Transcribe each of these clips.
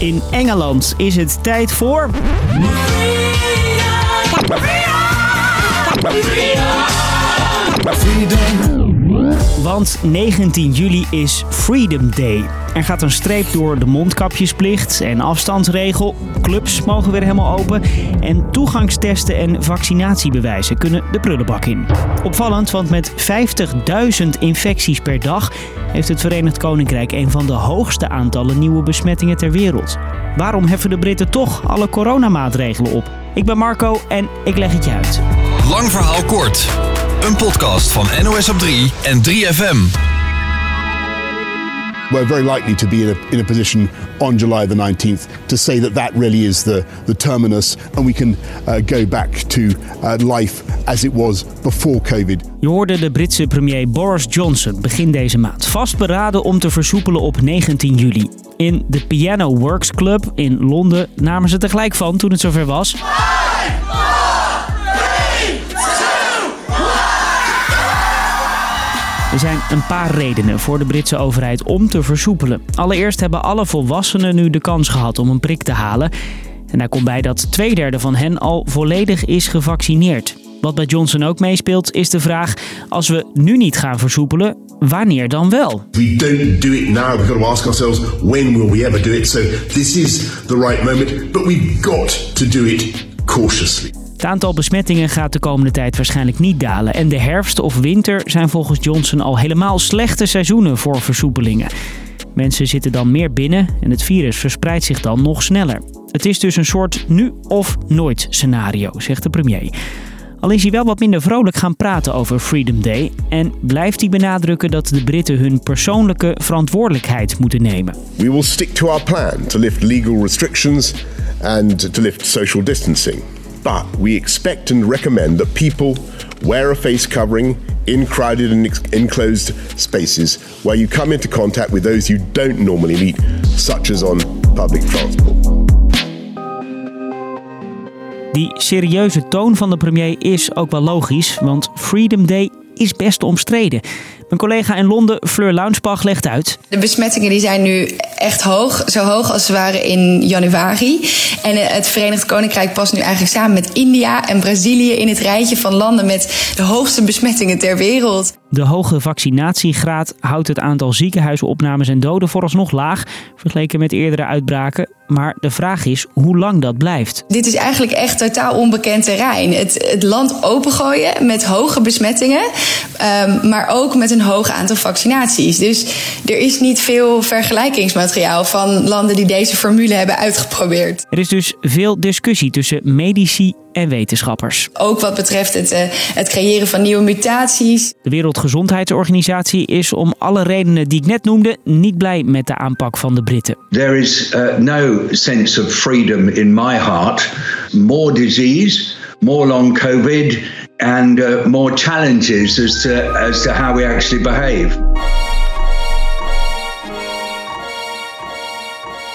In Engeland is het tijd voor... Freedom! Freedom! Freedom! Want 19 juli is Freedom Day. Er gaat een streep door de mondkapjesplicht en afstandsregel. Clubs mogen weer helemaal open. En toegangstesten en vaccinatiebewijzen kunnen de prullenbak in. Opvallend, want met 50.000 infecties per dag... heeft het Verenigd Koninkrijk een van de hoogste aantallen nieuwe besmettingen ter wereld. Waarom heffen de Britten toch alle coronamaatregelen op? Ik ben Marco en ik leg het je uit. Lang verhaal kort. Een podcast van NOS op 3 en 3FM. We're very likely to be in a position on July the 19th to say that really is the terminus and we can go back to life as it was before COVID. Je hoorde de Britse premier Boris Johnson begin deze maand vastberaden om te versoepelen op 19 juli. In The Piano Works Club in Londen namen ze tegelijk van toen het zover was. Er zijn een paar redenen voor de Britse overheid om te versoepelen. Allereerst hebben alle volwassenen nu de kans gehad om een prik te halen. En daar komt bij dat 2/3 van hen al volledig is gevaccineerd. Wat bij Johnson ook meespeelt is de vraag, als we nu niet gaan versoepelen, wanneer dan wel? We don't do it now. We've got to ask ourselves, when will we ever do it? So this is the right moment, but we've got to do it cautiously. Het aantal besmettingen gaat de komende tijd waarschijnlijk niet dalen. En de herfst of winter zijn volgens Johnson al helemaal slechte seizoenen voor versoepelingen. Mensen zitten dan meer binnen en het virus verspreidt zich dan nog sneller. Het is dus een soort nu of nooit scenario, zegt de premier. Al is hij wel wat minder vrolijk gaan praten over Freedom Day... en blijft hij benadrukken dat de Britten hun persoonlijke verantwoordelijkheid moeten nemen. We will stick to our plan to lift legal restrictions and to lift social distancing. But we expect and recommend that people wear a face covering in crowded and enclosed spaces where you come into contact with those you don't normally meet, such as on public transport. Die serieuze toon van de premier is ook wel logisch, want Freedom Day is best omstreden. Mijn collega in Londen, Fleur Lounspach, legt uit. De besmettingen die zijn nu echt hoog. Zo hoog als ze waren in januari. En het Verenigd Koninkrijk past nu eigenlijk samen met India en Brazilië... in het rijtje van landen met de hoogste besmettingen ter wereld. De hoge vaccinatiegraad houdt het aantal ziekenhuisopnames en doden vooralsnog laag... vergeleken met eerdere uitbraken. Maar de vraag is hoe lang dat blijft. Dit is eigenlijk echt totaal onbekend terrein. Het land opengooien met hoge besmettingen... maar ook met een hoog aantal vaccinaties. Dus er is niet veel vergelijkingsmateriaal van landen die deze formule hebben uitgeprobeerd. Er is dus veel discussie tussen medici en wetenschappers. Ook wat betreft het creëren van nieuwe mutaties. De Wereldgezondheidsorganisatie is om alle redenen die ik net noemde niet blij met de aanpak van de Britten. There is no sense of freedom in my heart. More disease, more long COVID... and more challenges as to how we actually behave.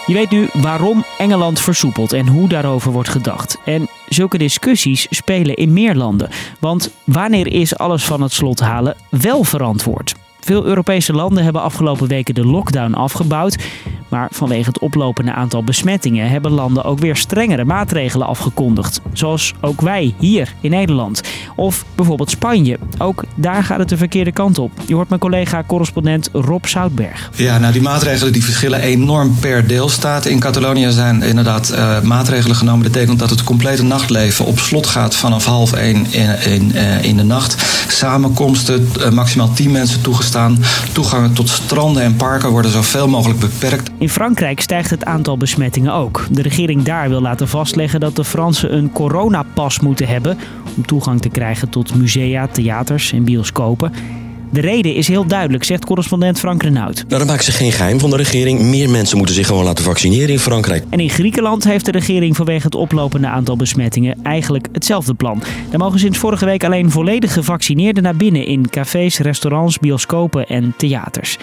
Je weet nu waarom Engeland versoepelt en hoe daarover wordt gedacht. En zulke discussies spelen in meer landen. Want wanneer is alles van het slot halen wel verantwoord? Veel Europese landen hebben afgelopen weken de lockdown afgebouwd. Maar vanwege het oplopende aantal besmettingen hebben landen ook weer strengere maatregelen afgekondigd. Zoals ook wij hier in Nederland. Of bijvoorbeeld Spanje. Ook daar gaat het de verkeerde kant op. Je hoort mijn collega-correspondent Rob Zoutberg. Ja, nou die maatregelen die verschillen enorm per deelstaat. In Catalonië zijn inderdaad maatregelen genomen. Dat betekent dat het complete nachtleven op slot gaat vanaf 1:30 in de nacht. Samenkomsten, maximaal 10 mensen toegestaan. Toegangen tot stranden en parken worden zoveel mogelijk beperkt. In Frankrijk stijgt het aantal besmettingen ook. De regering daar wil laten vastleggen dat de Fransen een coronapas moeten hebben... om toegang te krijgen tot musea, theaters en bioscopen... De reden is heel duidelijk, zegt correspondent Frank Renout. Nou, daar maken ze geen geheim van de regering. Meer mensen moeten zich gewoon laten vaccineren in Frankrijk. En in Griekenland heeft de regering vanwege het oplopende aantal besmettingen eigenlijk hetzelfde plan. Daar mogen sinds vorige week alleen volledig gevaccineerden naar binnen in cafés, restaurants, bioscopen en theaters.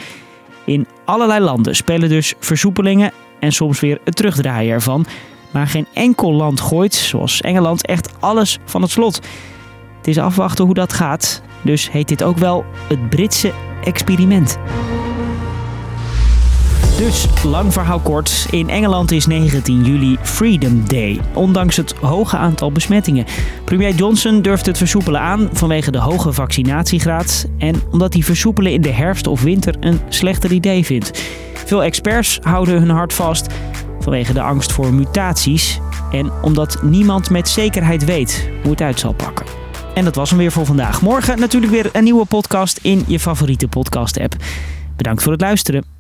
In allerlei landen spelen dus versoepelingen en soms weer het terugdraaien ervan. Maar geen enkel land gooit, zoals Engeland, echt alles van het slot. Het is afwachten hoe dat gaat. Dus heet dit ook wel het Britse experiment. Dus, lang verhaal kort, in Engeland is 19 juli Freedom Day, ondanks het hoge aantal besmettingen. Premier Johnson durft het versoepelen aan vanwege de hoge vaccinatiegraad en omdat hij versoepelen in de herfst of winter een slechter idee vindt. Veel experts houden hun hart vast vanwege de angst voor mutaties en omdat niemand met zekerheid weet hoe het uit zal pakken. En dat was hem weer voor vandaag. Morgen natuurlijk weer een nieuwe podcast in je favoriete podcast-app. Bedankt voor het luisteren.